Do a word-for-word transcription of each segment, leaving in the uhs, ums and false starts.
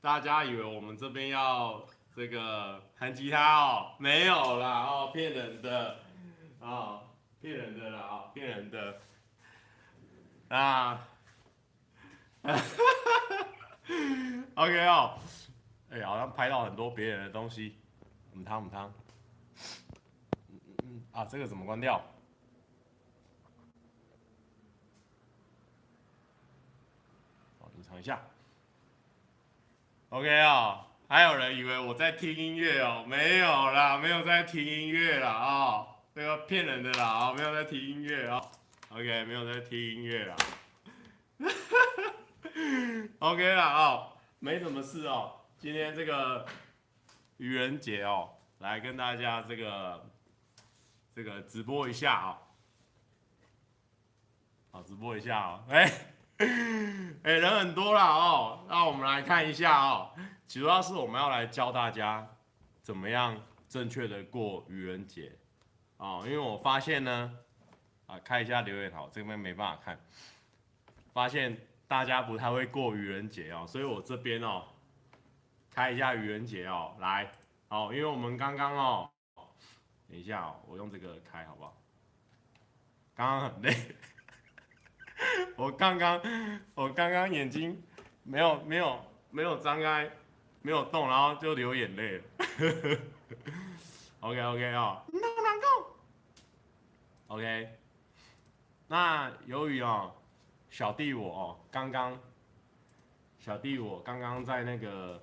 大家以为我们这边要这个弹吉他哦，没有啦，哦，骗人的，哦，骗人的啦，哦，骗人的。啊，哈哈 ，OK 哦。 哎、欸，好像拍到很多别人的东西，嗯，汤姆汤，嗯嗯啊，这个怎么关掉？好，隐藏一下。OK 哦，还有人以为我在听音乐哦，没有啦，没有在听音乐啦哦，这个骗人的啦啊、哦，没有在听音乐哦 ，OK， 没有在听音乐啦，OK 啦哦，没什么事哦。 今天这个愚人节哦，来跟大家这个这个直播一下啊、哦，好直播一下哦，哎、欸、哎、欸、人很多啦哦，那我们来看一下哦，主要是我们要来教大家怎么样正确的过愚人节哦，因为我发现呢，啊看一下留言好，这边没办法看，发现大家不太会过愚人节哦，所以我这边哦。 开一下愚人节哦，来，哦，因为我们刚刚哦，等一下、哦，我用这个开好不好？刚刚很累，我刚刚我刚刚眼睛没有没有没有张开，没有动，然后就流眼泪了。OK OK 哦，那难过。OK， 那由于哦，小弟我哦，刚刚小弟我刚刚在那个。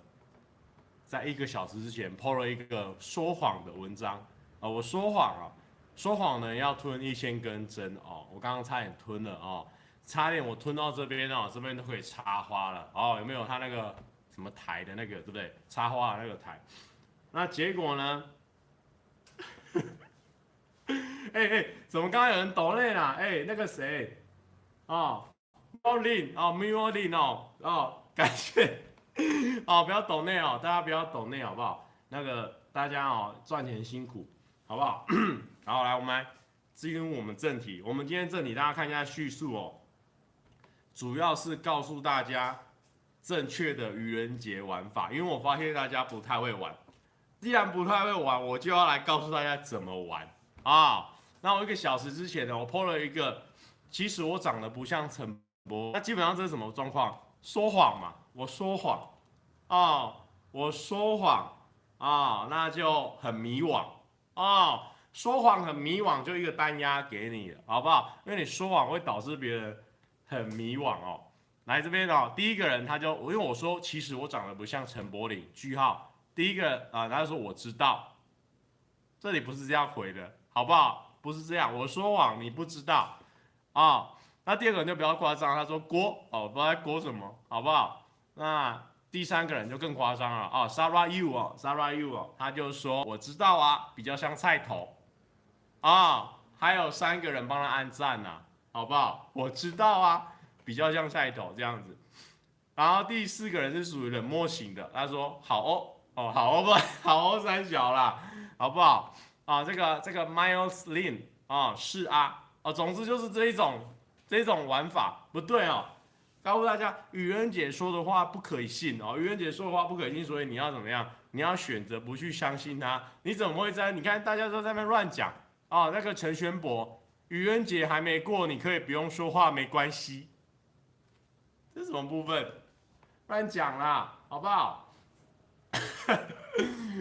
在一个小时之前 ，P O 了一个说谎的文章啊、哦！我说谎啊，说谎呢要吞一千根针哦！我刚刚差点吞了哦，差点我吞到这边哦，这边都可以插花了哦！有没有他那个什么台的那个对不对？插花的那个台，那结果呢？哎哎、欸欸，怎么刚刚有人抖内啦？哎、欸，那个谁哦 ，Milin 哦 ，Milin 哦哦，感谢。 哦，不要抖内哦，大家不要抖内好不好？那个大家哦，赚钱辛苦，好不好？好，来我们来进入我们正题。我们今天正题，大家看一下叙述哦，主要是告诉大家正确的愚人节玩法，因为我发现大家不太会玩。既然不太会玩，我就要来告诉大家怎么玩啊。那我一个小时之前呢，我 P O 了一个，其实我长得不像陈柏，那基本上这是什么状况？说谎嘛。 我说谎，哦，我说谎，哦，那就很迷惘，哦，说谎很迷惘，就一个单压给你了，好不好？因为你说谎会导致别人很迷惘哦。来这边哦，第一个人他就，因为我说其实我长得不像陈柏霖，句号，第一个啊、呃，他就说我知道，这里不是这样回的，好不好？不是这样，我说谎你不知道，啊、哦，那第二个人就比较夸张，他说锅哦，不知道在锅什么，好不好？ 那第三个人就更夸张了啊 ，Sarah Yu 哦 ，Sarah Yu 哦，他就说我知道啊，比较像菜头，啊，还有三个人帮他按赞呐、啊，好不好？我知道啊，比较像菜头这样子。然后第四个人是属于冷漠型的，他说好哦，哦好哦不，好哦三小啦，好不好？啊，这个这个 Miles Lin 啊，是啊，哦，总之就是这一种这一种玩法不对哦。 告诉大家，愚人节说的话不可以信哦，愚人节说的话不可以信，所以你要怎么样？你要选择不去相信他。你怎么会在？你看大家都在那边乱讲啊、哦！那个陈宣博，愚人节还没过，你可以不用说话，没关系。这是什么部分？乱讲啦，好不好？哎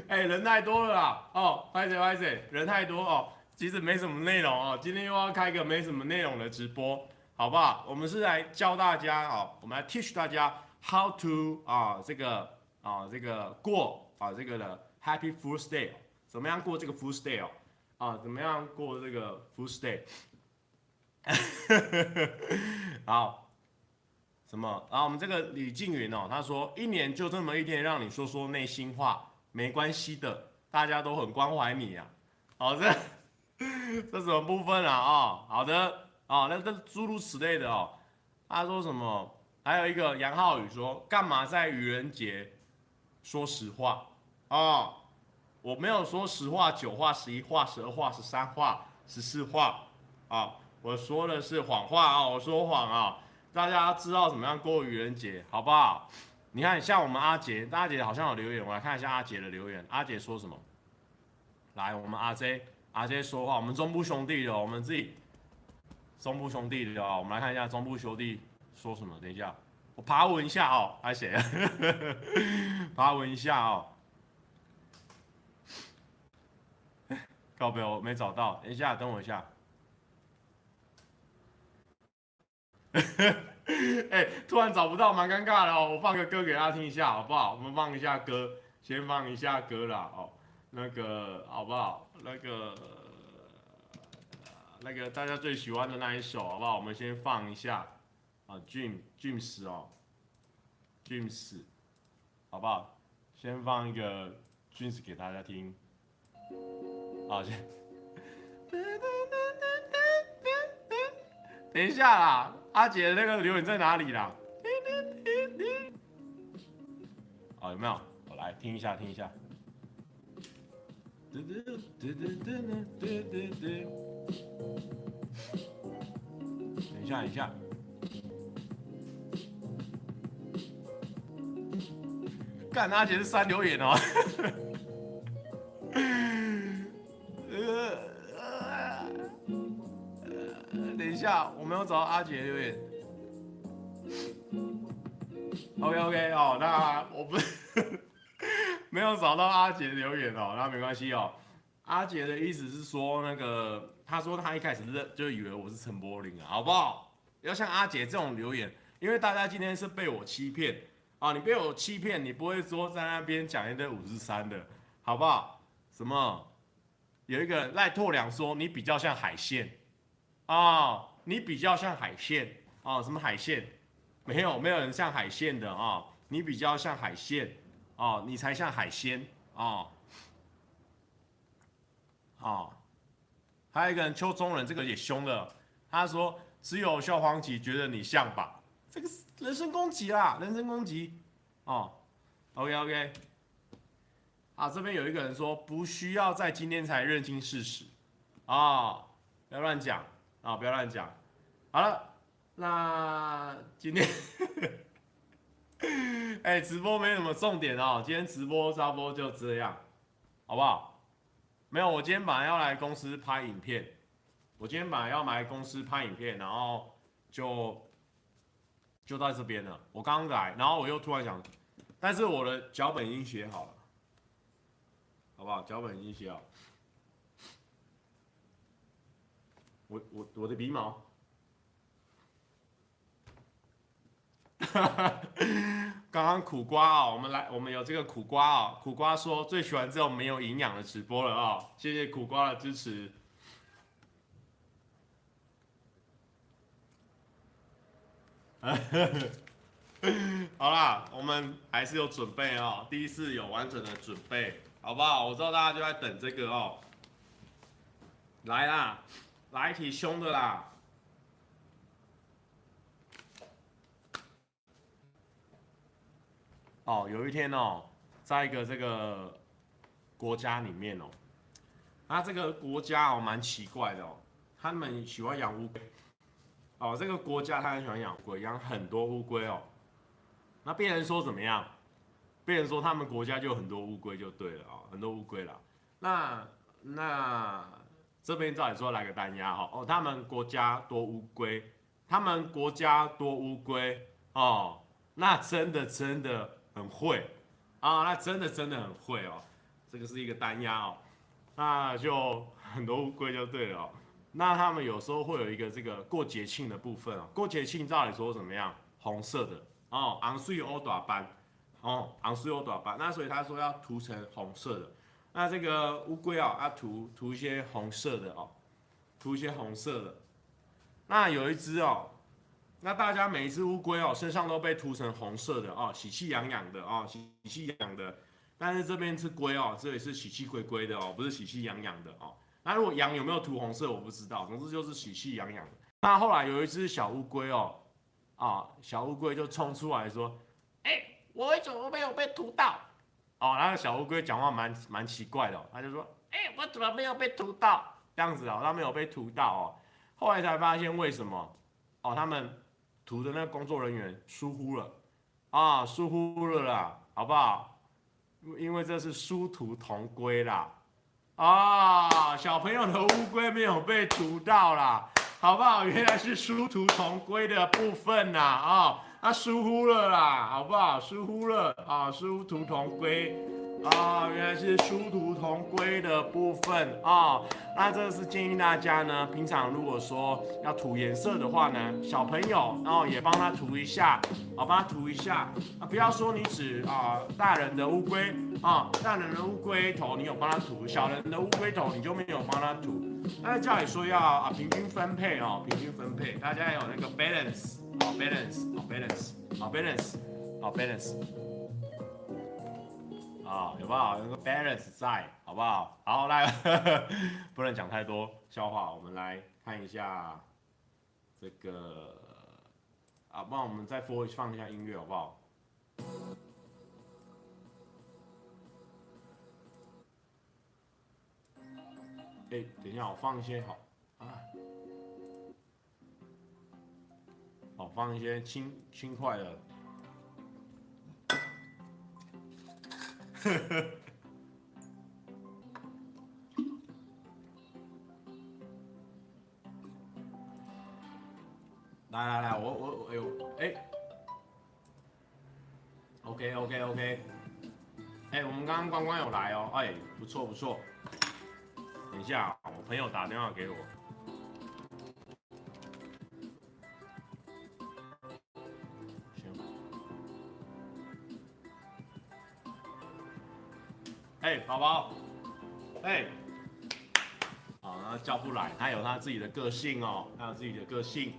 欸，人太多了啦！哦，拍谁拍谁，人太多哦。其实没什么内容哦，今天又要开个没什么内容的直播。 好不好？我们是来教大家啊、哦，我们来 teach 大家 how to 啊、呃、这个啊、呃、这个过啊、呃、这个的 Happy Fool's Day， 怎么样过这个 Fool's Day 哦？啊、呃，怎么样过这个 Fool's Day？ 好，什么？然后我们这个李静云哦，他说一年就这么一天，让你说说内心话，没关系的，大家都很关怀你啊。好，这这什么部分啊？哦，好的，哦，那这诸如此类的哦。他说什么？还有一个杨浩宇说，干嘛在愚人节说实话哦，我没有说十话、九话、十一话、十二话、十三话、十四话啊、哦，我说的是谎话啊、哦，我说谎啊、哦，大家知道怎么样过愚人节，好不好？你看，像我们阿杰，阿杰好像有留言，我来看一下阿杰的留言。阿杰说什么？来，我们阿 J， 阿 J 说话，我们中部兄弟的，我们自己中部兄弟的哦，我们来看一下中部兄弟说什么。等一下，我爬文一下哦，还谁？爬文一下哦。靠北，我没找到，等一下，等我一下。哎、欸，突然找不到，蛮尴尬的哦。我放个歌给大家听一下，好不好？我们放一下歌，先放一下歌啦，哦，那个好不好？那个、呃、那个大家最喜欢的那一首，好不好？我们先放一下啊 ，Jim James 哦 ，James， 好不好？先放一个 James 给大家听，好，先。等一下啦，阿杰那个留言在哪里啦？哦，有没有？我来听一下，听一下。等一下，等一下。干，阿杰是删留言哦。等一下，我没有找到阿杰留言。OK OK 哦，那我不没有找到阿杰留言哦，那没关系哦。阿杰的意思是说，那个他说他一开始就以为我是陈柏霖啊，好不好？要像阿杰这种留言，因为大家今天是被我欺骗啊、哦，你被我欺骗，你不会说在那边讲一堆五十三的，好不好？什么？有一个赖拓良说你比较像海鲜。哦，你比较像海鲜哦，什么海鲜？没有，没有人像海鲜的哦，你比较像海鲜哦，你才像海鲜哦。哦，还有一个人邱中人，这个也凶了，他说只有萧煌奇觉得你像吧，这个是人身攻击啦，人身攻击哦。OK OK， 啊，这边有一个人说不需要在今天才认清事实哦，不要乱讲。啊、哦，不要乱讲。好了，那今天，哎、欸，直播没什么重点哦。今天直播差不多就这样，好不好？没有，我今天本来要来公司拍影片，我今天本来要来公司拍影片，然后就就到这边了。我刚来，然后我又突然想，但是我的脚本已经写好了，好不好？脚本已经写好了。我我我的鼻毛，刚刚苦瓜哦，我们来，我们有这个苦瓜哦，苦瓜说最喜欢这种没有营养的直播了哦，谢谢苦瓜的支持。好啦，我们还是有准备哦，第一次有完整的准备，好不好？我知道大家就在等这个哦，来啦。来一题凶的啦！哦，有一天哦，在一个这个国家里面哦，那、啊、这个国家哦蛮奇怪的哦，他们喜欢养乌龟。哦，这个国家他很喜欢养乌龟，养很多乌龟哦。那别人说怎么样？别人说他们国家就有很多乌龟就对了哦，很多乌龟啦。那那。这边照理说来个单押哦，他们国家多乌龟，他们国家多乌龟哦，那真的真的很会啊、哦，那真的真的很会哦，这个是一个单押哦，那就很多乌龟就对了哦。那他们有时候会有一个这个过节庆的部分哦，过节庆照理说怎么样？红色的哦，昂水欧大班哦，昂水欧大班，那所以他说要涂成红色的。那这个乌龟啊，啊涂涂一些红色的哦，涂一些红色的。那有一只哦，那大家每一只乌龟哦，身上都被涂成红色的哦，喜气洋洋的哦，喜气洋洋的。但是这边是龟哦，这里是喜气龟龟的哦，不是喜气洋洋的哦。那如果羊有没有涂红色我不知道，总之就是喜气洋洋的。那后来有一只小乌龟哦，啊，小乌龟就冲出来说：“哎、欸，我怎么没有被涂到？”哦，那个小乌龟讲话蛮蛮奇怪的、哦，他就说：“哎、欸，我怎么没有被涂到？”这样子哦，他没有被涂到哦。后来才发现为什么哦，他们涂的那个工作人员疏忽了啊，疏忽了啦，好不好？ 因为这是殊途同归啦，啊，小朋友的乌龟没有被涂到啦，好不好？原来是殊途同归的部分啦，啊，啊疏忽了啦，好不好？疏忽了啊，殊途同归，啊，原来是殊途同归的部分啊。那这是建议大家呢，平常如果说要涂颜色的话呢，小朋友然后也帮他涂一下。 好吧，涂一下啊！不要说你只啊、呃、大人的乌龟啊，大人的乌龟头你有帮他涂，小人的乌龟头你就没有帮他涂。那在家里说要啊平均分配哦，平均分配，大家有那个 balance 啊 balance 啊 balance 啊 balance 啊 balance 啊，有没有那个 balance 在？好不好？好，来，不能讲太多笑话，我们来看一下这个。 啊，不然我们再播放一下音乐好不好？哎、欸，等一下，我放一些好啊，好放一些轻轻快的。来来来，我我我，哎呦，哎 ，OK OK OK， 哎、欸，我们刚刚关关有来哦，哎、欸，不错不错。等一下，我朋友打电话给我。行。哎、欸，宝宝，哎、欸，好，那叫不来，他有他自己的个性哦，他有自己的个性。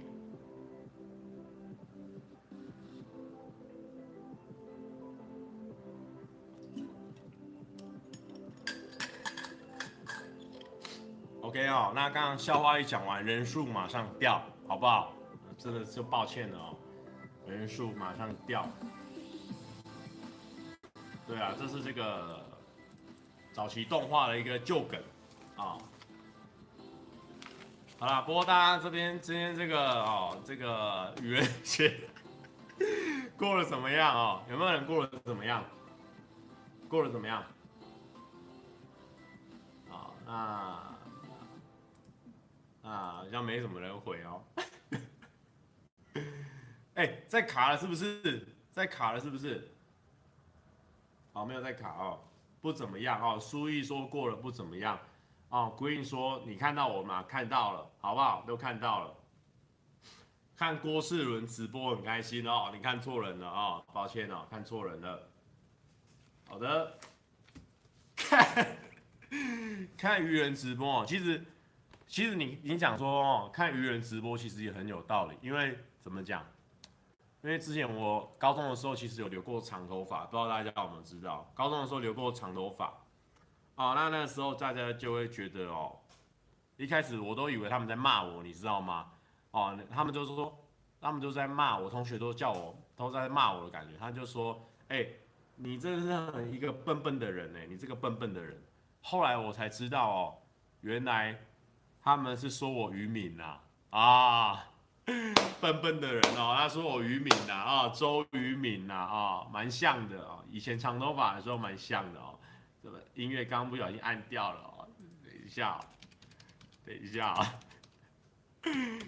OK 哦，那刚刚笑话一讲完，人数马上掉，好不好？真的就抱歉了哦，人数马上掉。对啊，这是这个早期动画的一个旧梗啊、哦。好啦，不过大家这边今天这个哦，这个愚人节过得怎么样哦？有没有人过得怎么样？过得怎么样？好、哦，那。 啊，好像没什么人回哦。哎欸，在卡了是不是？在卡了是不是？好，没有在卡哦，不怎么样哦。苏毅说过了不怎么样哦。Green 说你看到我吗？看到了，好不好？都看到了。看郭士伦直播很开心哦。你看错人了哦，抱歉哦，看错人了。好的，看看愚人直播哦，其实。 其实你你讲说哦，看愚人直播其实也很有道理，因为怎么讲？因为之前我高中的时候其实有留过长头发，不知道大家有没有知道？高中的时候留过长头发，哦，那那个时候大家就会觉得哦，一开始我都以为他们在骂我，你知道吗？哦，他们就是说，他们就在骂我，同学都叫我都在骂我的感觉，他就说，哎、欸，你真的是一个笨笨的人哎、欸，你这个笨笨的人。后来我才知道哦，原来。 他们是说我愚民呐、啊，啊，笨笨的人哦，他说我愚民呐、啊，啊，周愚民呐、啊，啊，蛮像的哦，以前长头发的时候蛮像的哦，这个音乐刚不小心按掉了哦，等一下、哦，等一下、哦，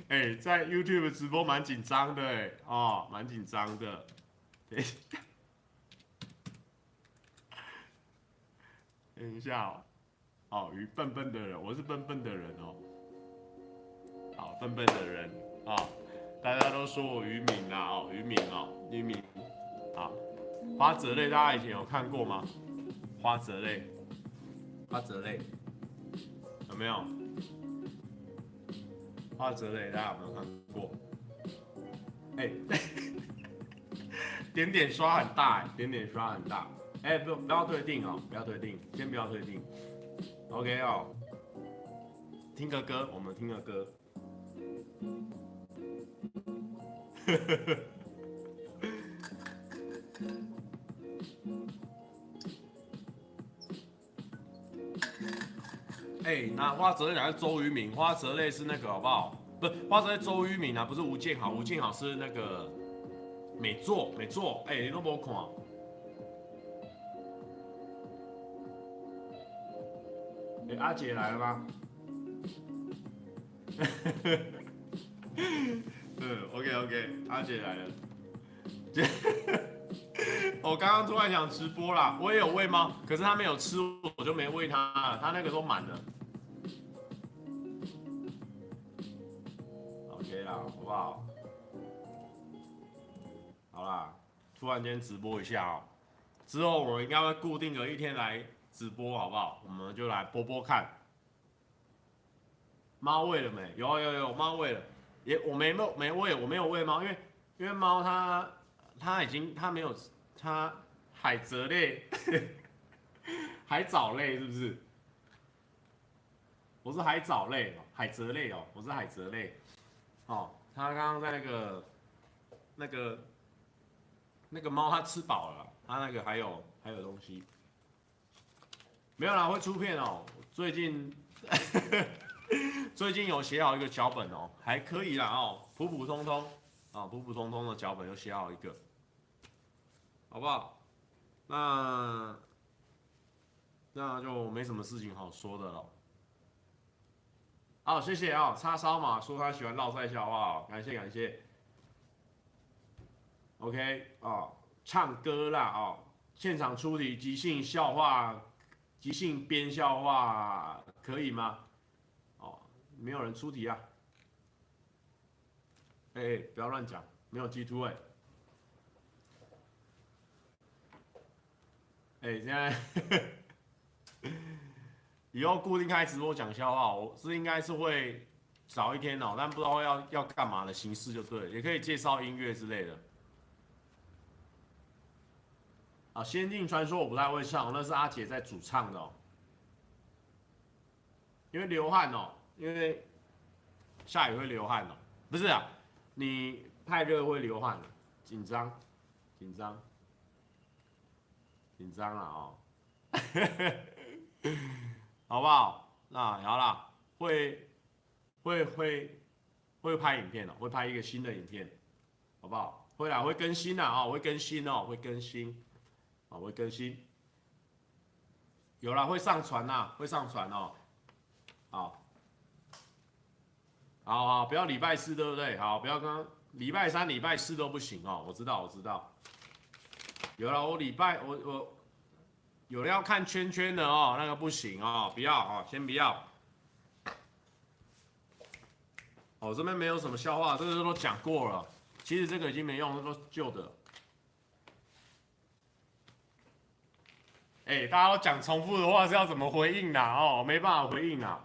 哎、欸，在 YouTube 直播蛮紧张的哎，哦，蛮紧张的，等一下，等一下哦，哦，愚笨笨的人，我是笨笨的人哦。 好笨笨的人啊、哦，大家都说我渔民啦哦，渔民哦，渔民啊，花泽类大家以前有看过吗？花泽类，花泽类有没有？花泽类大家有没有看过？哎、欸，点点刷很大、欸，点点刷很大，哎、欸，不，不要退订哦，不要退订，先不要退订。OK 哦，听个歌，我们听个歌。呵呵呵。哎，那花泽类哪是周渝民？花泽类是那个好不好？不是花泽类周渝民啊，不是吴建豪，吴建豪是那个美作，美作。哎、欸，你都没看。 欸、阿姐来了吗？嗯 ，OK OK， 阿姐来了。我刚刚突然想直播啦，我也有喂猫，可是它没有吃，我就没喂它了。它那个都满了。OK 啦，好不好？好啦，突然间直播一下哦、喔。之后我应该会固定个一天来。 直播好不好？我们就来播播看。猫喂了没？有有有，猫喂了。也我没没没喂，我没有喂猫，因为因为猫它它已经它没有它海泽类海藻类是不是？我是海藻类哦，海泽类哦，我是海泽类。哦，它刚刚在那个那个那个猫它吃饱了，它那个还有还有东西。 没有啦，会出片哦。最近最近有写好一个脚本哦，还可以啦哦，普普通通啊、哦，普普通通的脚本又写好一个，好不好？那那就没什么事情好说的了。好、哦，谢谢啊、哦，叉烧嘛说他喜欢烙赛笑话，感谢感谢。OK 哦，唱歌啦哦，现场出题即兴笑话。 即兴编笑话可以吗？哦，没有人出题啊！哎、欸欸，不要乱讲，没有 G 二 哎、欸！哎、欸，现在呵呵以后固定开直播讲笑话，我是应该是会早一天哦，但不知道要要干嘛的形式就对了，也可以介绍音乐之类的。 啊，《仙境传说》我不太会唱，那是阿姐在主唱的哦。因为流汗哦，因为下雨会流汗哦，不是啊，你太热会流汗，紧张，紧张，紧张了哦，好不好？那好啦，会会会会拍影片哦，会拍一个新的影片，好不好？会啦，会更新啦啊、哦，会更新哦，会更新。 啊，会更新，有啦，会上传啦，会上传哦。好，好好，不要礼拜四，对不对？好，不要跟礼拜三、礼拜四都不行哦。我知道，我知道。有啦，我礼拜我我有要看圈圈的哦，那个不行哦，不要哦，先不要。哦，这边没有什么笑话，这个都讲过了。其实这个已经没用，都旧的。 哎、欸，大家都讲重复的话是要怎么回应啦？哦，没办法回应啦。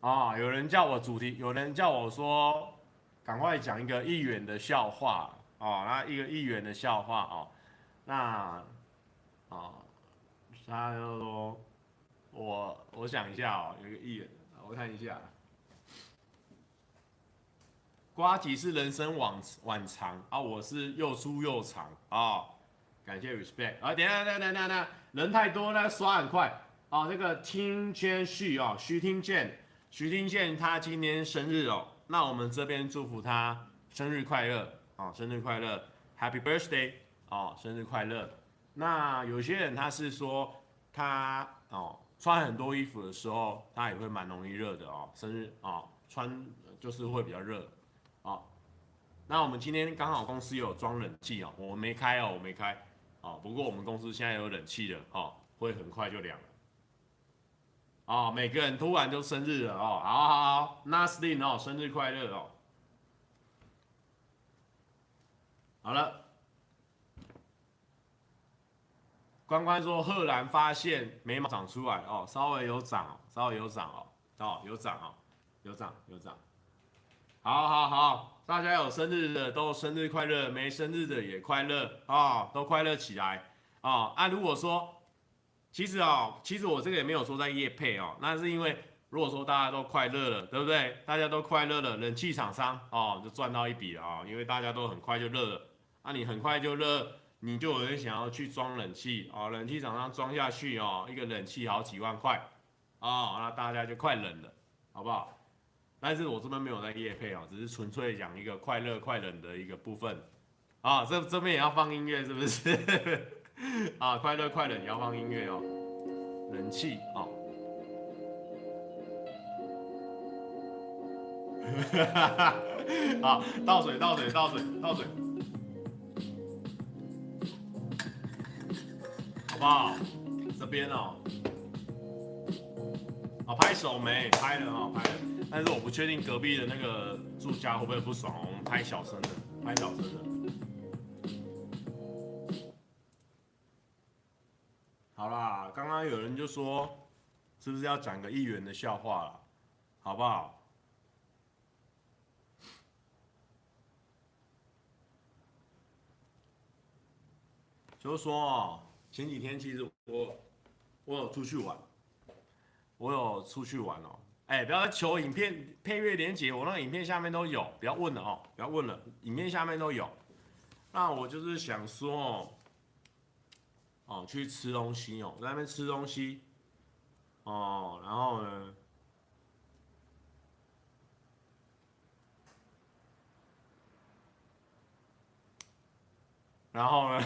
啊、哦，有人叫我主题，有人叫我说，赶快讲一个议员的笑话哦，那一个议员的笑话哦，那哦，他就说，我我想一下哦，有一个议员，我看一下，呱吉是人生晚晚长啊，我是又粗又长啊。哦 感谢 respect 啊！等一下，等等等等，人太多呢，刷很快啊、哦！那个听见旭哦，徐听见，徐听见他今天生日哦，那我们这边祝福他生日快乐啊、哦！生日快乐 ，Happy Birthday 哦！生日快乐。那有些人他是说他哦穿很多衣服的时候，他也会蛮容易热的哦。生日哦穿就是会比较热哦。那我们今天刚好公司有装冷气哦，我没开哦，我没开。 哦，不过我们公司现在有冷气了，哦，会很快就凉了。哦，每个人突然就生日了哦，好好好 ，Nastin 哦，生日快乐哦。好了，关关说赫然发现眉毛长出来哦，稍微有长哦，稍微有长哦，哦有长哦，有长有长。好好好。 大家有生日的都生日快乐，没生日的也快乐啊、哦，都快乐起来哦啊，如果说其实哦，其实我这个也没有说在业配哦，那是因为如果说大家都快乐了，对不对？大家都快乐了，冷气厂商哦就赚到一笔了啊、哦，因为大家都很快就热了，啊你很快就热，你就有人想要去装冷气哦，冷气厂商装下去哦，一个冷气好几万块哦，那大家就快冷了，好不好？但是我这边没有在业配哦，只是纯粹讲一个快乐快冷的一个部分。啊、哦，这这边也要放音乐是不是？啊，快乐快冷也要放音乐哦，人气哦。好，倒水倒水倒水倒水，好不好？这边哦，好、哦、拍手没？拍了哦，拍了。但是我不确定隔壁的那个住家会不会不爽，我们拍小声的，拍小声的。好啦，刚刚有人就说，是不是要讲个议员的笑话啦，好不好？就是说哦，前几天其实我我有出去玩，我有出去玩哦。哎、欸，不要求影片配乐连结，我那个影片下面都有，不要问了哦，不要问了，影片下面都有。那我就是想说哦。哦，去吃东西哦，在那边吃东西，哦，然后呢，然后呢，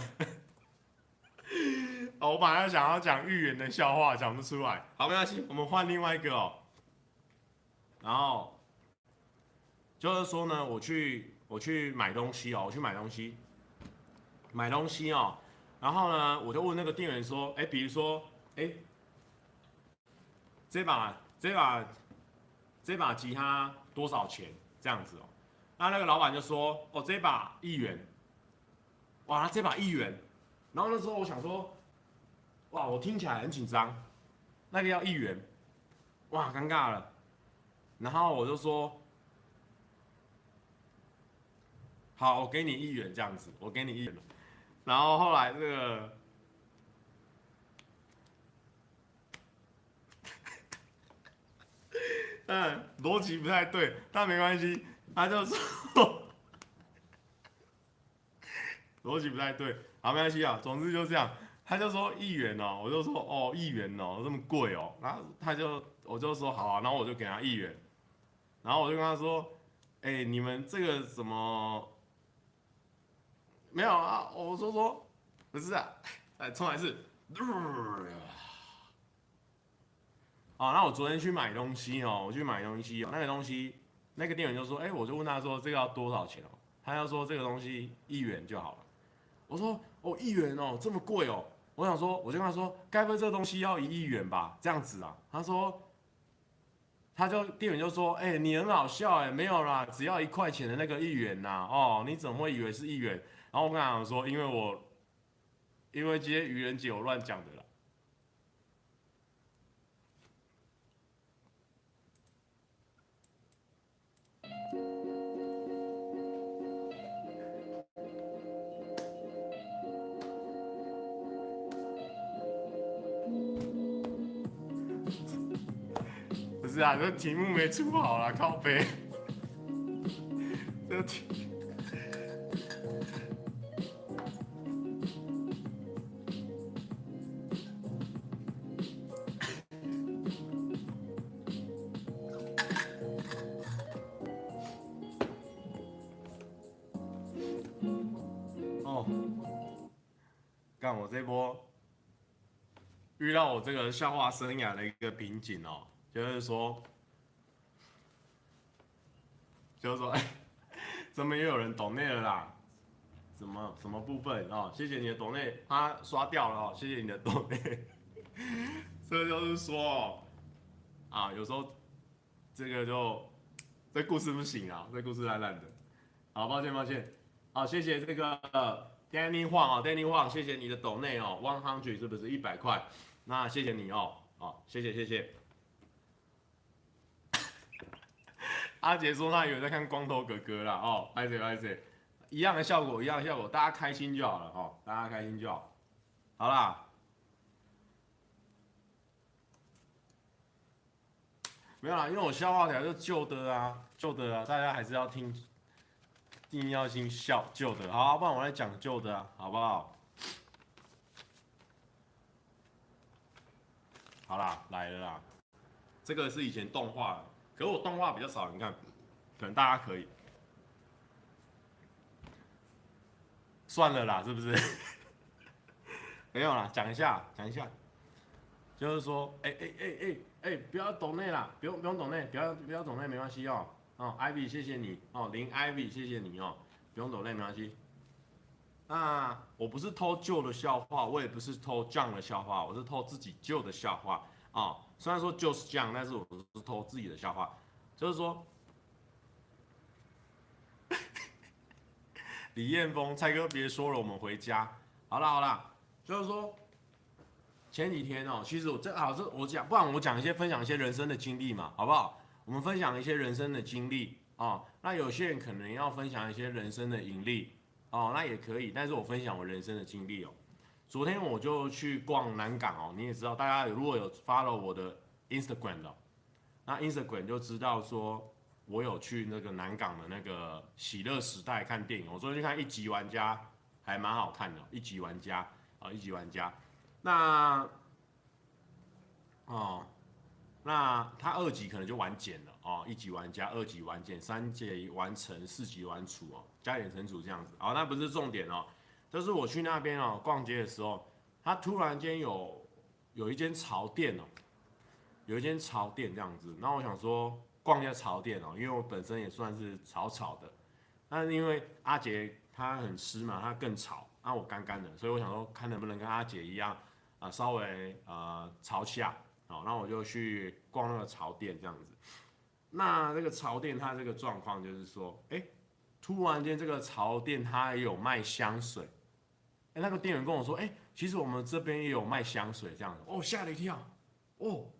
哦、我本来想要讲预言的笑话，讲不出来，好，没关系，我们换另外一个哦。然后就是说呢，我去我去买东西哦，我去买东西，买东西哦。然后呢，我就问那个店员说：“哎，比如说，哎，这把、这把、这把吉他多少钱？这样子哦。”那那个老板就说：“哦，这把一元。”哇，这把一元。然后那时候我想说：“哇，我听起来很紧张，那个要一元，哇，尴尬了。”然后我就说：“好，我给你一元，这样子，我给你一元。”然后后来这个，嗯，逻辑不太对，但没关系，他就说逻辑不太对，好，没关系啊，总之就这样，他就说一元哦，我就说哦一元哦这么贵哦，然后他就我就说好啊，然后我就给他一元，然后我就跟他说，哎，你们这个什么？没有啊，我说说，不是啊，哎，重来一次。哦，那我昨天去买东西哦，我去买东西哦，那个东西，那个店员就说，哎，我就问他说这个要多少钱哦，他要说这个东西一元就好了。我说哦一元哦这么贵哦，我想说我就跟他说，该不会这东西要一亿元吧？这样子啊，他说，他就店员就说，哎，你很好笑哎，没有啦，只要一块钱的那个一元呐，哦，你怎么会以为是一元？然后我跟他讲说，因为我，因为今天愚人节我乱讲的啦。不是啊，这题目没出好啦，靠北。这题。我这波遇到我这个笑话生涯的一个瓶颈哦，就是说，就是说，哎，这边又有人抖内了啦，什么什么部分哦？谢谢你的抖内，他刷掉了哦，谢谢你的抖内。这就是说，啊，有时候这个就这故事不行啊，这故事烂烂的，好，抱歉抱歉，好，谢谢这个。Danny Huang 啊 ，Danny Huang， 谢谢你的抖内哦 ，one hundred 是不是一百块？那谢谢你哦，哦，谢谢谢谢。阿杰说他有在看《光头哥哥》啦，哦，拍谁拍谁，一样的效果，一样的效果，大家开心就好了哦，大家开心就好。好啦，没有啦，因为我笑话条就旧的啊，旧的啊，大家还是要听，一定要听笑旧的，好，不然我来讲旧的啊，好不好？好啦，来了啦，这个是以前动画，可是我动画比较少，你看，可能大家可以，算了啦，是不是？没有啦，讲一下，讲一下，就是说，哎哎哎哎哎，不要抖内啦，不用不用抖内，不要不要抖内，没关系哦。哦 ，Ivy 谢谢你哦，林 Ivy 谢谢你哦，不用抖内没关系。那我不是偷旧的笑话，我也不是偷John的笑话，我是偷自己旧的笑话哦。虽然说就是John，但是我是偷自己的笑话，就是说，李彦峰，蔡哥别说了，我们回家。好啦好啦。就是说，前几天哦，其实我这好，这我讲，不然我讲一些分享一些人生的经历嘛，好不好？我们分享一些人生的经历哦。那有些人可能要分享一些人生的盈利哦，那也可以。但是我分享我人生的经历哦。昨天我就去逛南港哦，你也知道，大家如果有 follow 我的 Instagram 的、哦，那 Instagram 就知道说我有去那个南港的那个喜乐时代看电影。我昨天去看《一级玩家》，还蛮好看的，《一级玩家》。啊，一级玩家，那，哦，那他二级可能就完减了哦，一级玩家，二级完减，三级完成，四级完除哦，加减乘除这样子。哦，那不是重点哦，就是我去那边哦逛街的时候，他突然间有有一间潮店哦，有一间潮店这样子，那我想说逛一下潮店哦，因为我本身也算是潮潮的，但是因为阿杰他很湿嘛，他更潮。那、啊、我干干的，所以我想说看能不能跟阿姐一样，啊、呃，稍微呃潮气啊，哦，那我就去逛那个潮店这样子。那这个潮店它这个状况就是说，哎、欸，突然间这个潮店它也有卖香水，哎、欸，那个店员跟我说，哎、欸，其实我们这边也有卖香水这样子，哦，吓了一跳，哦，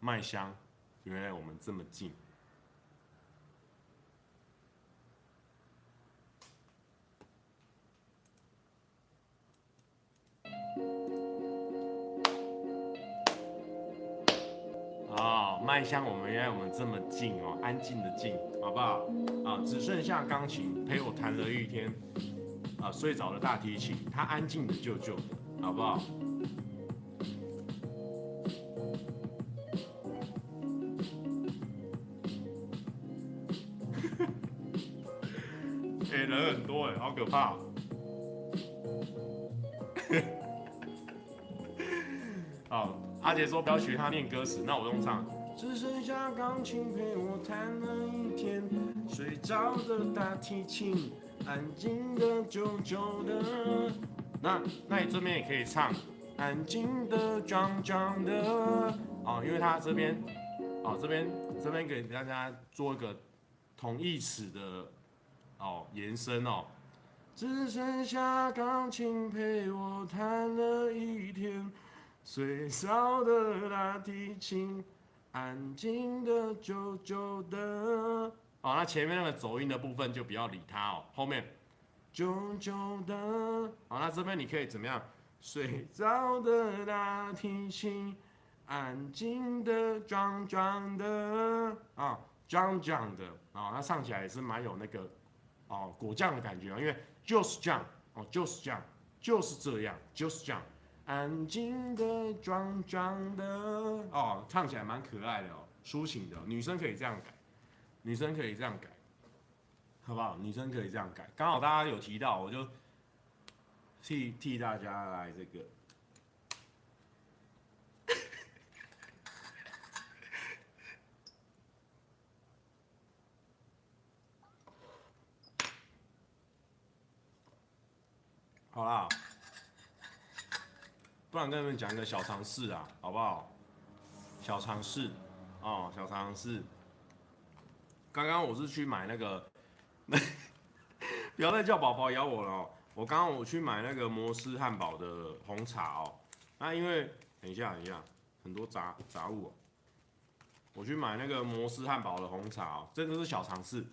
麦香，原来我们这么近。啊、哦，麦香，我们原来我们这么近哦，安静的静，好不好？啊，只剩下钢琴陪我弹了一天，啊，睡着了大提琴，它安静的就就的，好不好？人很多哎、欸，好可怕、喔！好，阿杰说不要学他念歌词，那我用唱。只剩下钢琴陪我弹了一天，睡着的大提琴，安静的久久的。那那你这边也可以唱，安静的壮壮的。哦，因为他这边，哦这边这边给大家做一个同义词的。哦，延伸哦，只剩下钢琴陪我弹了一天，睡着的大提琴，安静的久久的。哦，那前面那个走音的部分就不要理它哦，后面久久的。好，那这边你可以怎么样？睡着的大提琴，安静的壮壮的啊，壮壮的啊，那唱起来也是蛮有那个。哦，果酱的感觉啊，因为就是酱哦，就是酱，就是这样，就是酱，安静的，壮壮的哦，唱起来蛮可爱的哦，抒情的、哦，女生可以这样改，女生可以这样改，好不好？女生可以这样改，刚好大家有提到，我就替替大家来这个。好啦，不然跟你们讲一个小常识啊，好不好？小常识，哦，小常识。刚刚我是去买那个，不要再叫宝宝咬我了哦。我刚刚我去买那个摩斯汉堡的红茶哦，那因为等一下等一下，很多杂杂物哦。我去买那个摩斯汉堡的红茶哦，这个是小尝试，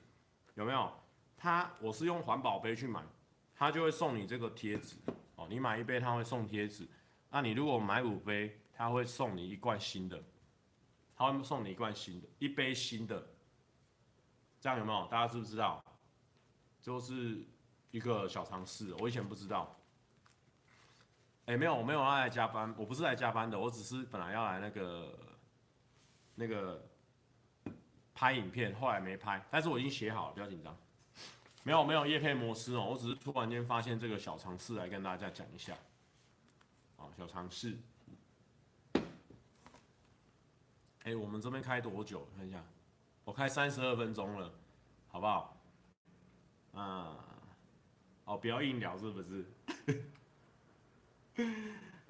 有没有？它我是用环保杯去买，它就会送你这个贴纸哦。你买一杯，它会送贴纸。那你如果买五杯，它会送你一罐新的，它会送你一罐新的，一杯新的。这样有没有？大家知不知道？就是一个小尝试，我以前不知道。哎，没有，我没有要来加班，我不是来加班的，我只是本来要来那个。那个拍影片，后来没拍，但是我已经写好了，不要紧张。没有没有业配模式哦，我只是突然间发现这个小尝试来跟大家讲一下。啊，小尝试。哎、欸，我们这边开多久？看一下，我开三十二分钟了，好不好？啊，哦，不要硬聊是不是？哎、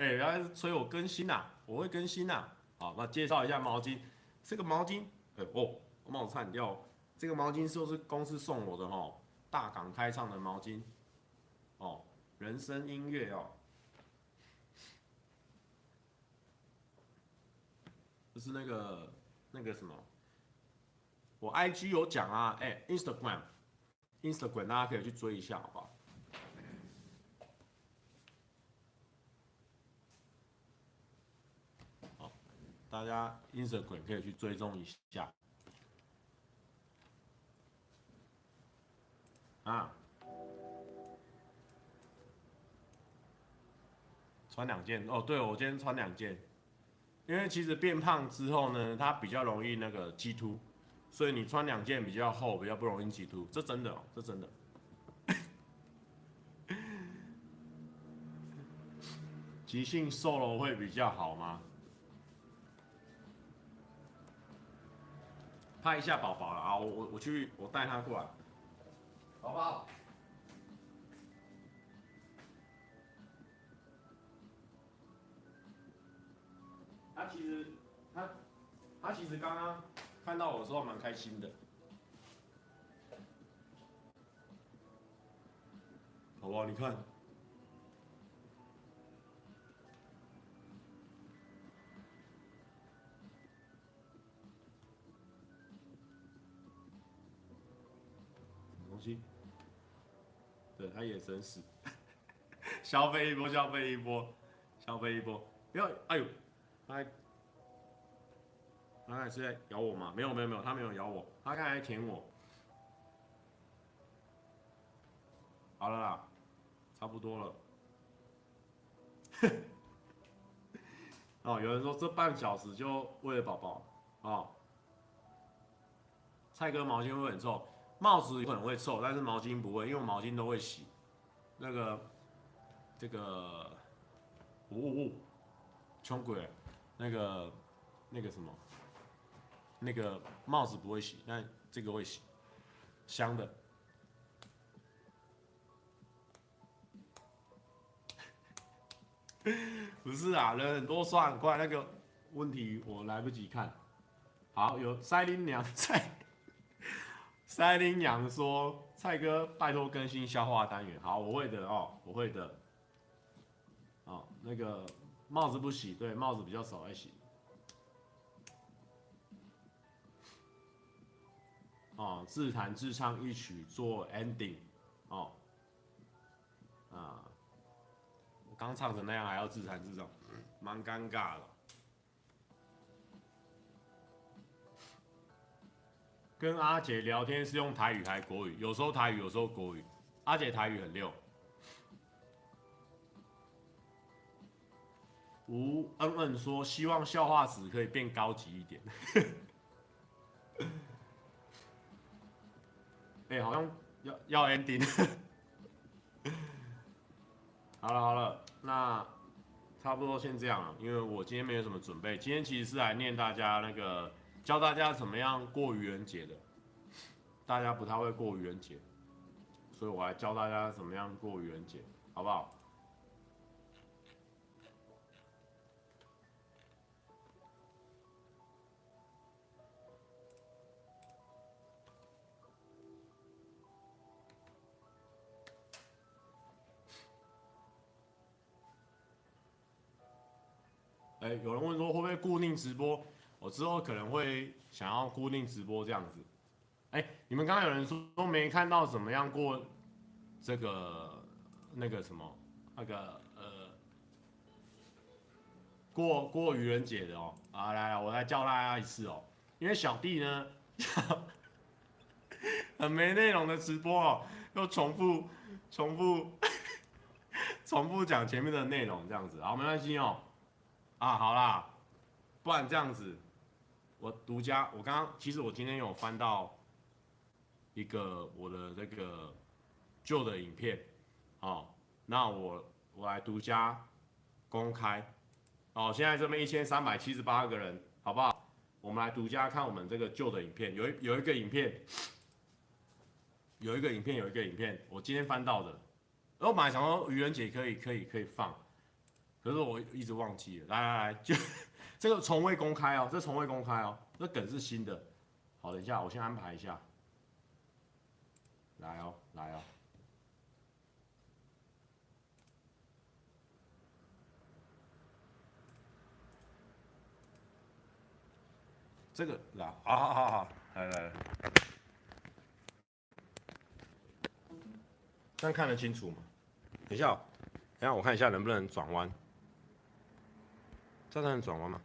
欸，不要催我更新啦、啊，我会更新啦、啊。好，那介绍一下毛巾。这个毛巾，哎、欸、哦，我帽子差点掉、哦。这个毛巾就是公司送我的哈、哦，大港开唱的毛巾。哦，人生音乐哦，就是那个那个什么，我 I G 有讲啊，哎、欸、，Instagram，Instagram Instagram 大家可以去追一下，好不好？大家 Instagram 可以去追踪一下啊，穿两件哦，对，我今天穿两件，因为其实变胖之后呢，它比较容易那个激凸，所以你穿两件比较厚，比较不容易激凸，这真的、哦，这真的。急性瘦了会比较好吗？拍一下宝宝了啊！我我我去，我带他过来。宝宝，他其实他他其实刚刚看到我的时候蛮开心的。宝宝，你看，对他也真是消费一波，消费一波，消费一波！不要，哎呦，他他还是在咬我吗？没有没有没有，他没有咬我，他刚才舔我。好了啦，差不多了。哦，有人说这半小时就为了宝宝哦。蔡哥毛巾会很臭。帽子很会臭，但是毛巾不会，因为毛巾都会洗。那个，这个，呜呜呜，穷鬼，那个，那个什么，那个帽子不会洗，但这个会洗，香的。不是啊，人很多刷很快，那个问题我来不及看。好，有塞林娘在。塞林阳说：“蔡哥，拜托更新消化单元。”好，我会的哦，我会的。哦，那个帽子不洗，对，帽子比较少爱洗。哦，自弹自唱一曲做 ending。哦，啊，我刚唱成那样还要自弹自唱，蛮尴尬的。跟阿姐聊天是用台语还是国语？有时候台语，有时候国语。阿姐台语很溜。吴恩恩说：“希望笑话史可以变高级一点。”哎、欸，好像要要 ending 好了好了，那差不多先这样了，因为我今天没有什么准备。今天其实是来念大家那个。教大家怎么样过愚人节的，大家不太会过愚人节，所以我来教大家怎么样过愚人节，好不好？哎，有人问说会不会固定直播？我之后可能会想要固定直播这样子。哎，你们刚刚有人说没看到怎么样过这个那个什么那个呃过过愚人节的哦。啊，来来，我来教大家一次哦，因为小弟呢很没内容的直播哦，又重复重复。重复讲前面的内容，这样子，好，没关系哦。啊，好啦，不然这样子，我独家，我刚刚其实我今天有翻到一个我的这个旧的影片，哦，那我我来独家公开，哦，现在这边一千三百七十八个人，好不好？我们来独家看我们这个旧的影片，有一有一个影片，有一个影片，有一个影片，我今天翻到的。我本来想说愚人节可以可以可以放，可是我一直忘记了。来来来，就这个从未公开哦，这从未公开哦，这梗是新的。好，等一下，我先安排一下。来哦，来哦。这个来，好好好好，来来来，这样看得清楚吗？等一下、喔，等一下，我看一下能不能转弯。这能转弯吗？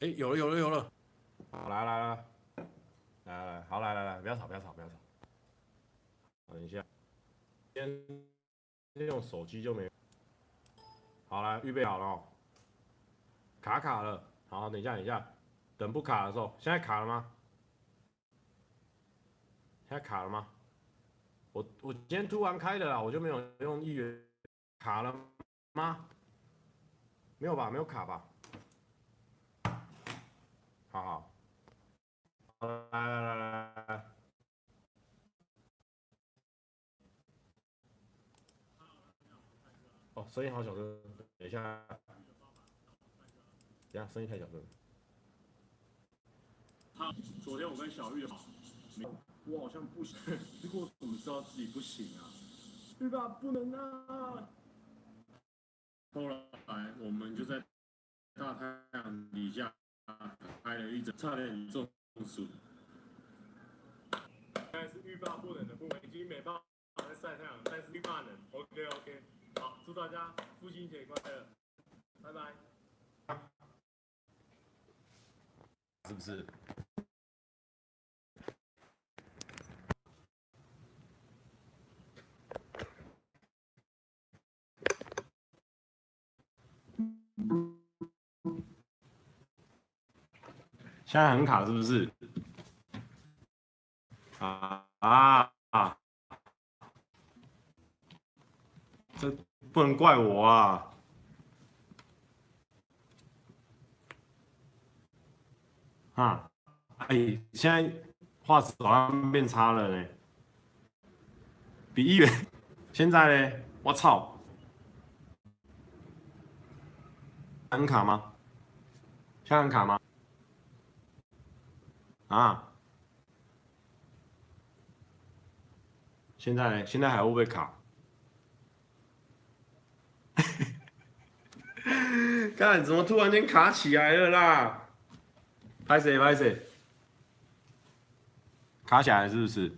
哎、欸，有了，有了，有了！好，来来来，来来，好来来来，不要吵，不要吵，不要吵。等一下。先用手机就没好了，预备好了、喔，卡卡了。好，等一下，等一下，等不卡的时候，现在卡了吗？现在卡了吗？我我今天突然开的啦，我就没有用一元卡了吗？没有吧，没有卡吧？好好，好来来来来来。哦，声音好小声，等一下，等一下，声音太小声了。他昨天我跟小玉好，我好像不行，结果怎么知道自己不行啊？对吧？不能啊！后来我们就在大太阳底下拍了一整，差点中暑。现在是欲罢不能的部分，已经没办法在晒太阳，但是欲罢能。OK OK。好，祝大家父亲节快乐，拜拜。是不是？现在很卡，是不是？啊啊！啊这不能怪我啊！啊，哎，现在画质好像变差了呢，比一元。现在呢，我操，很卡吗？现在很卡吗？啊？现在呢？现在还会不会卡？干，怎么突然间卡起来了啦？拍谁拍谁？卡起来了是不是？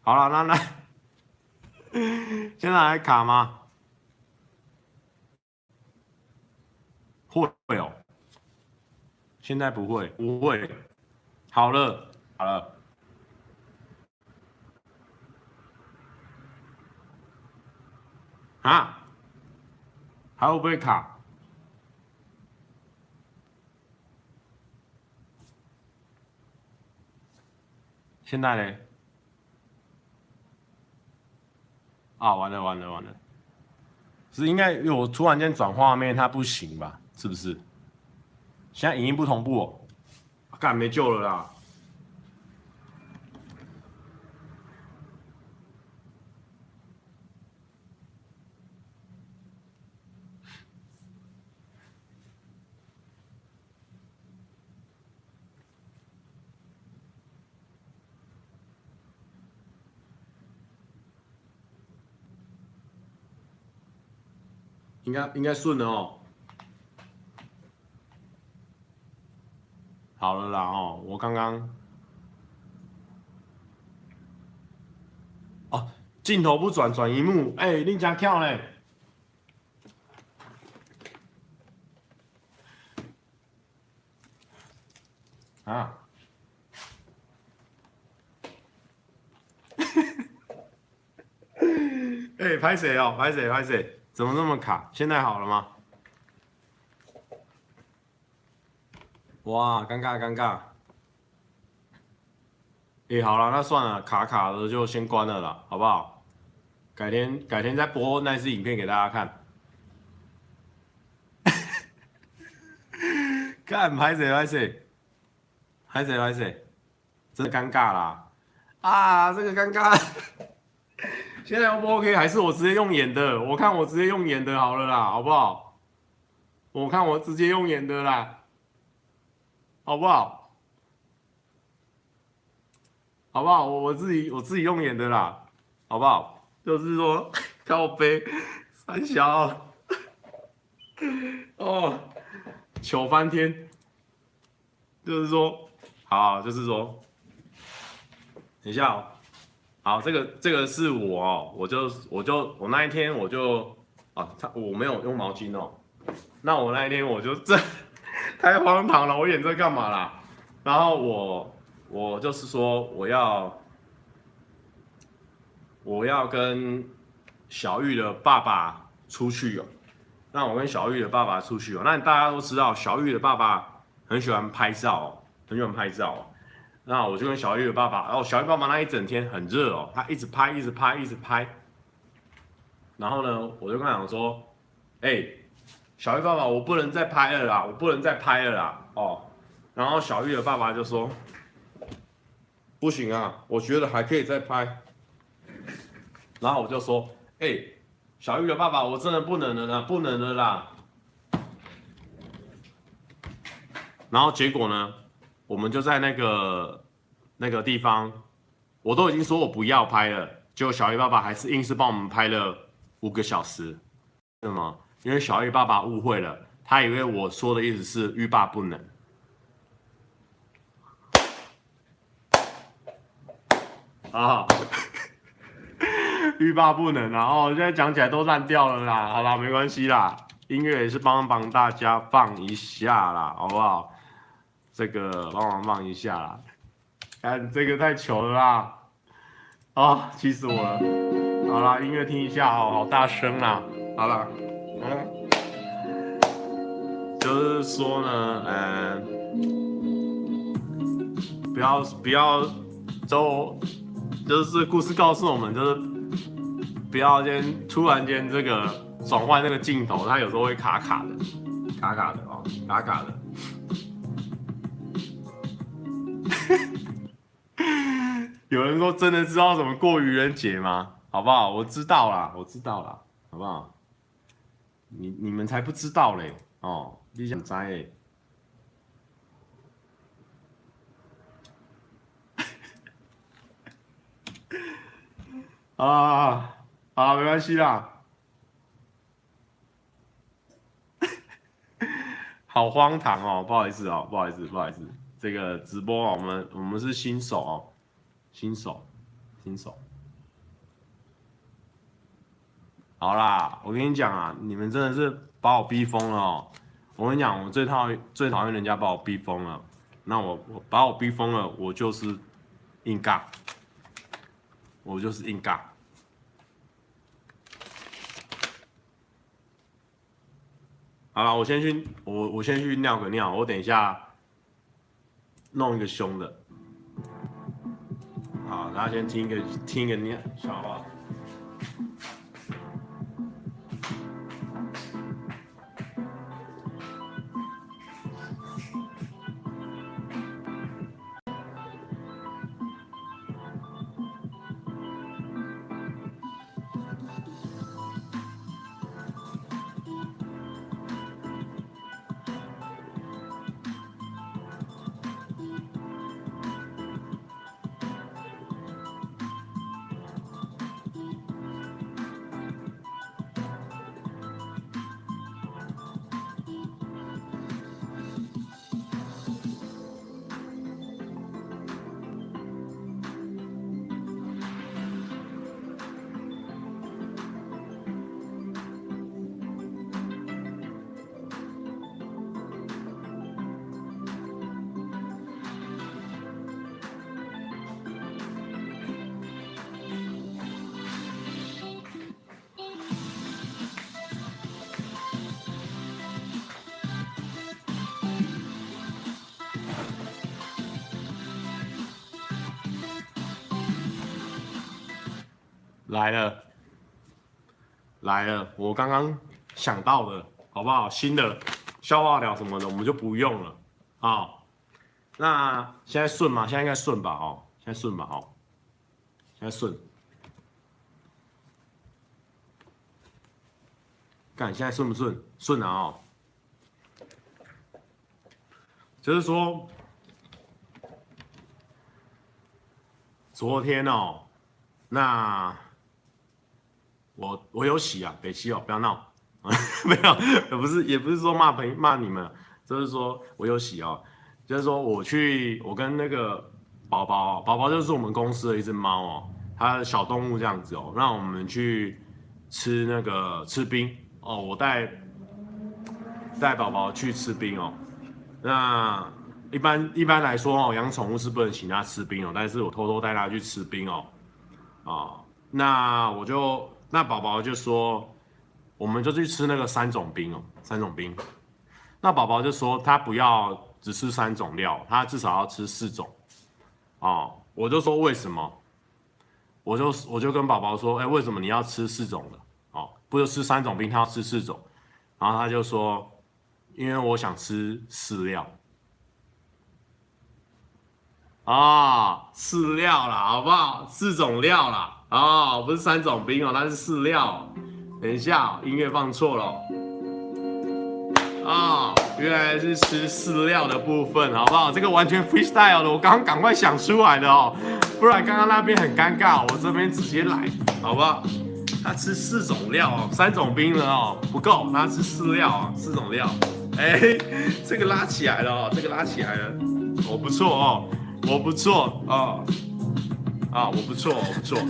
好了，那那现在还卡吗？会哦、喔，现在不会，不会。好了，好了。啊？还会不会卡？现在嘞？啊，完了完了完了！是应该有突然间转画面，它不行吧？是不是？现在影音不同步哦，啊，干没救了啦！应该应该顺了哦。好了啦哦，我刚刚哦，镜头不转转荧幕，哎、欸，你真巧嘞！啊！ 哎，拍谁哦？拍谁？拍谁？怎么那么卡？现在好了吗？哇，尴尬，尴尬。哎、欸，好了，那算了，卡卡的就先关了啦，好不好？改天，改天再播那支影片给大家看。看拍谁？拍谁？拍谁？拍谁？真的尴尬啦！啊，这个尴尬。现在 O 不 OK？ 还是我直接用演的？我看我直接用演的好了啦，好不好？我看我直接用演的啦，好不好？好不好？我我自己我自己用演的啦，好不好？就是说靠背三小哦，糗翻天，就是说好，就是说，等一下哦。 好，这个这个是我哦，我就我就我那一天我就啊，我没有用毛巾哦，那我那一天我就这太荒唐了，我演这干嘛啦？然后我我就是说我要我要跟小玉的爸爸出去哦，那我跟小玉的爸爸出去哦，那大家都知道小玉的爸爸很喜欢拍照哦，很喜欢拍照哦。 那我就跟小玉的爸爸，然后小玉爸爸那一整天很热哦，他一直拍，一直拍，一直拍。然后呢，我就跟他讲说，哎、欸，小玉爸爸，我不能再拍了啦，我不能再拍了啦，哦。然后小玉的爸爸就说，不行啊，我觉得还可以再拍。然后我就说，哎、欸，小玉的爸爸，我真的不能了啦，不能了啦。然后结果呢？ 我们就在那个那个地方，我都已经说我不要拍了，结果小玉爸爸还是硬是帮我们拍了五个小时，是吗？因为小玉爸爸误会了，他以为我说的意思是欲罢不能。啊，欲罢不能啊！哦，现在讲起来都烂掉了啦，好啦，没关系啦，音乐也是帮帮大家放一下啦，好不好？ 这个帮忙放一下啦，看这个太糗了啦，啊，气死我了！好啦，音乐听一下哦，好大声啦！好啦，嗯，就是说呢，嗯，不要不要，就就是故事告诉我们，就是不要先突然间这个转换那个镜头，它有时候会卡卡的，卡卡的哦，卡卡的。 有人说真的知道怎么过愚人节吗？好不好？我知道啦，我知道啦，好不好？你你们才不知道嘞哦，你想栽嘞？啊啊，没关系啦，好荒唐哦，不好意思哦，不好意思，不好意思。 这个直播、哦、我们我们是新手哦，新手，新手。好啦，我跟你讲啊，你们真的是把我逼疯了哦！我跟你讲，我最讨厌最讨厌人家把我逼疯了。那我我把我逼疯了，我就是硬尬，我就是硬尬。好啦，我先去我我先去尿个尿，我等一下。 弄一个凶的，好，大家先听一个听一个笑话。来了，来了，我刚刚想到的，好不好？新的消化疗什么的，我们就不用了啊、哦。那现在顺吗？现在应该顺吧？哦，现在顺吧？哦，现在顺。看现在顺不顺？顺啊！哦，就是说，昨天哦，那我我有洗啊，北七哦，不要闹，没有，不是，也不是说骂朋骂你们，就是说我有洗哦，就是说我去，我跟那个宝宝，宝宝就是我们公司的一只猫哦，它的小动物这样子哦，让我们去吃那个吃冰。哦，我带带宝宝去吃冰哦。那一般一般来说哦，养宠物是不能请他吃冰哦，但是我偷偷带他去吃冰哦。哦，那我就那宝宝就说，我们就去吃那个三种冰哦，三种冰。那宝宝就说他不要只吃三种料，他至少要吃四种。哦，我就说为什么？我就我就跟宝宝说，哎，为什么你要吃四种的？不就吃三种冰，他要吃四种，然后他就说，因为我想吃饲料啊，饲料啦，好不好？四种料啦，哦，不是三种冰哦，它是饲料。等一下，音乐放错了啊，原来是吃饲料的部分，好不好？这个完全 freestyle 的，我刚刚赶快想出来的哦，不然刚刚那边很尴尬，我这边直接来，好不好？他吃四种料哦，三种冰了哦，不够，他吃四料啊，四种料。哎、欸，这个拉起来了哦，这个拉起来了，我不错哦，我不错哦，啊，我不错，我不错。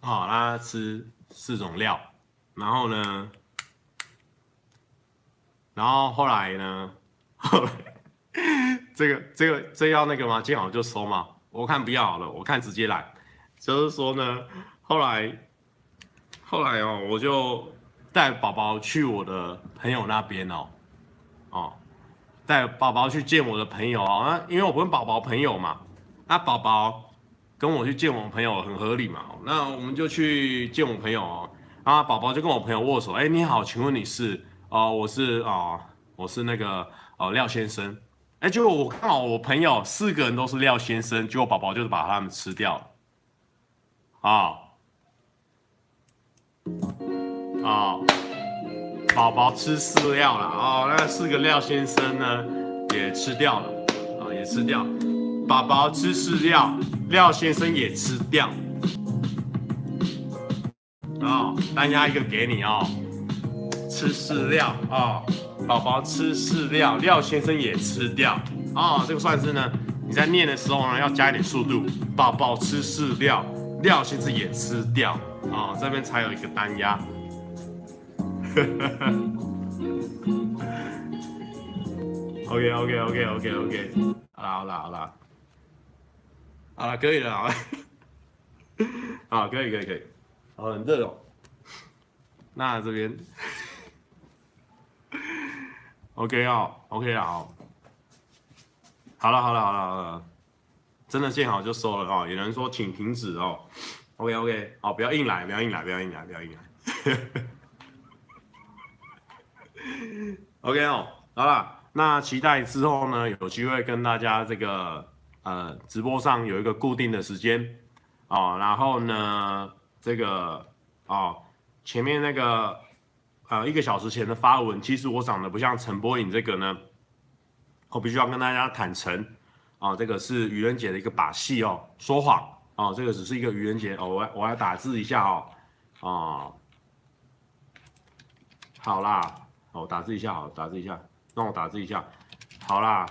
好、哦，他吃四种料，然后呢？然后后来呢？后来这个这个这要那个吗？见好就收吗？我看不要好了，我看直接来。就是说呢，后来后来哦，我就带宝宝去我的朋友那边哦，哦，带宝宝去见我的朋友哦。那因为我跟宝宝朋友嘛，那宝宝跟我去见我朋友很合理嘛。那我们就去见我朋友哦，然后宝宝就跟我朋友握手，哎，你好，请问你是？哦，我是哦，我是那个哦廖先生，哎，结果我刚好我朋友四个人都是廖先生，结果宝宝就是把他们吃掉了，啊、哦，哦，宝宝吃饲料了，哦，那四个廖先生呢也吃掉了，啊、哦，也吃掉，宝宝吃饲料，廖先生也吃掉，啊、哦，单押一个给你哦。吃饲料啊，宝、哦、宝吃饲料，廖先生也吃掉啊、哦。这个算是呢，你在念的时候呢，要加一点速度。宝宝吃饲料，廖先生也吃掉啊、哦，这边才有一个单押。OK OK OK OK OK， 好啦好啦好啦，好啦可以了，好啦，好可以可以可以，好很热哦。那这边。OK 哦 ，OK 啦哦，好了好了好了好了，真的见好就收了哦。有人说请停止哦 ，OK OK， 哦不要硬来不要硬来不要硬来不要硬来。OK 哦，好了，那期待之后呢有机会跟大家这个呃直播上有一个固定的时间哦，然后呢这个哦前面那个。呃，一个小时前的发文，其实我长得不像陈柏颖这个呢，我必须要跟大家坦诚，啊、哦，这个是愚人节的一个把戏哦，说谎哦，这个只是一个愚人节哦，我我要打字一下哦，哦，好啦，哦，打字一下好，打字一下，让我打字一下，好啦，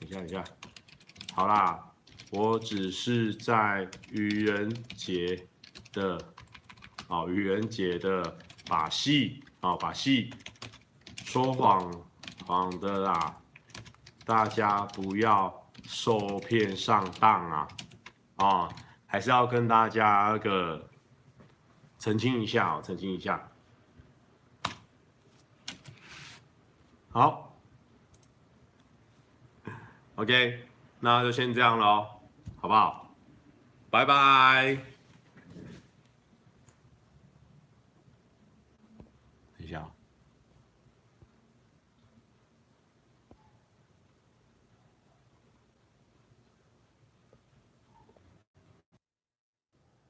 等一下等一下，好啦，我只是在愚人节的，哦，愚人节的把戏。哦，把戏说谎谎的啦，大家不要受骗上当啊！啊、哦，还是要跟大家那个澄清一下、哦，澄清一下。好 ，OK， 那就先这样咯，好不好？拜拜。等一下。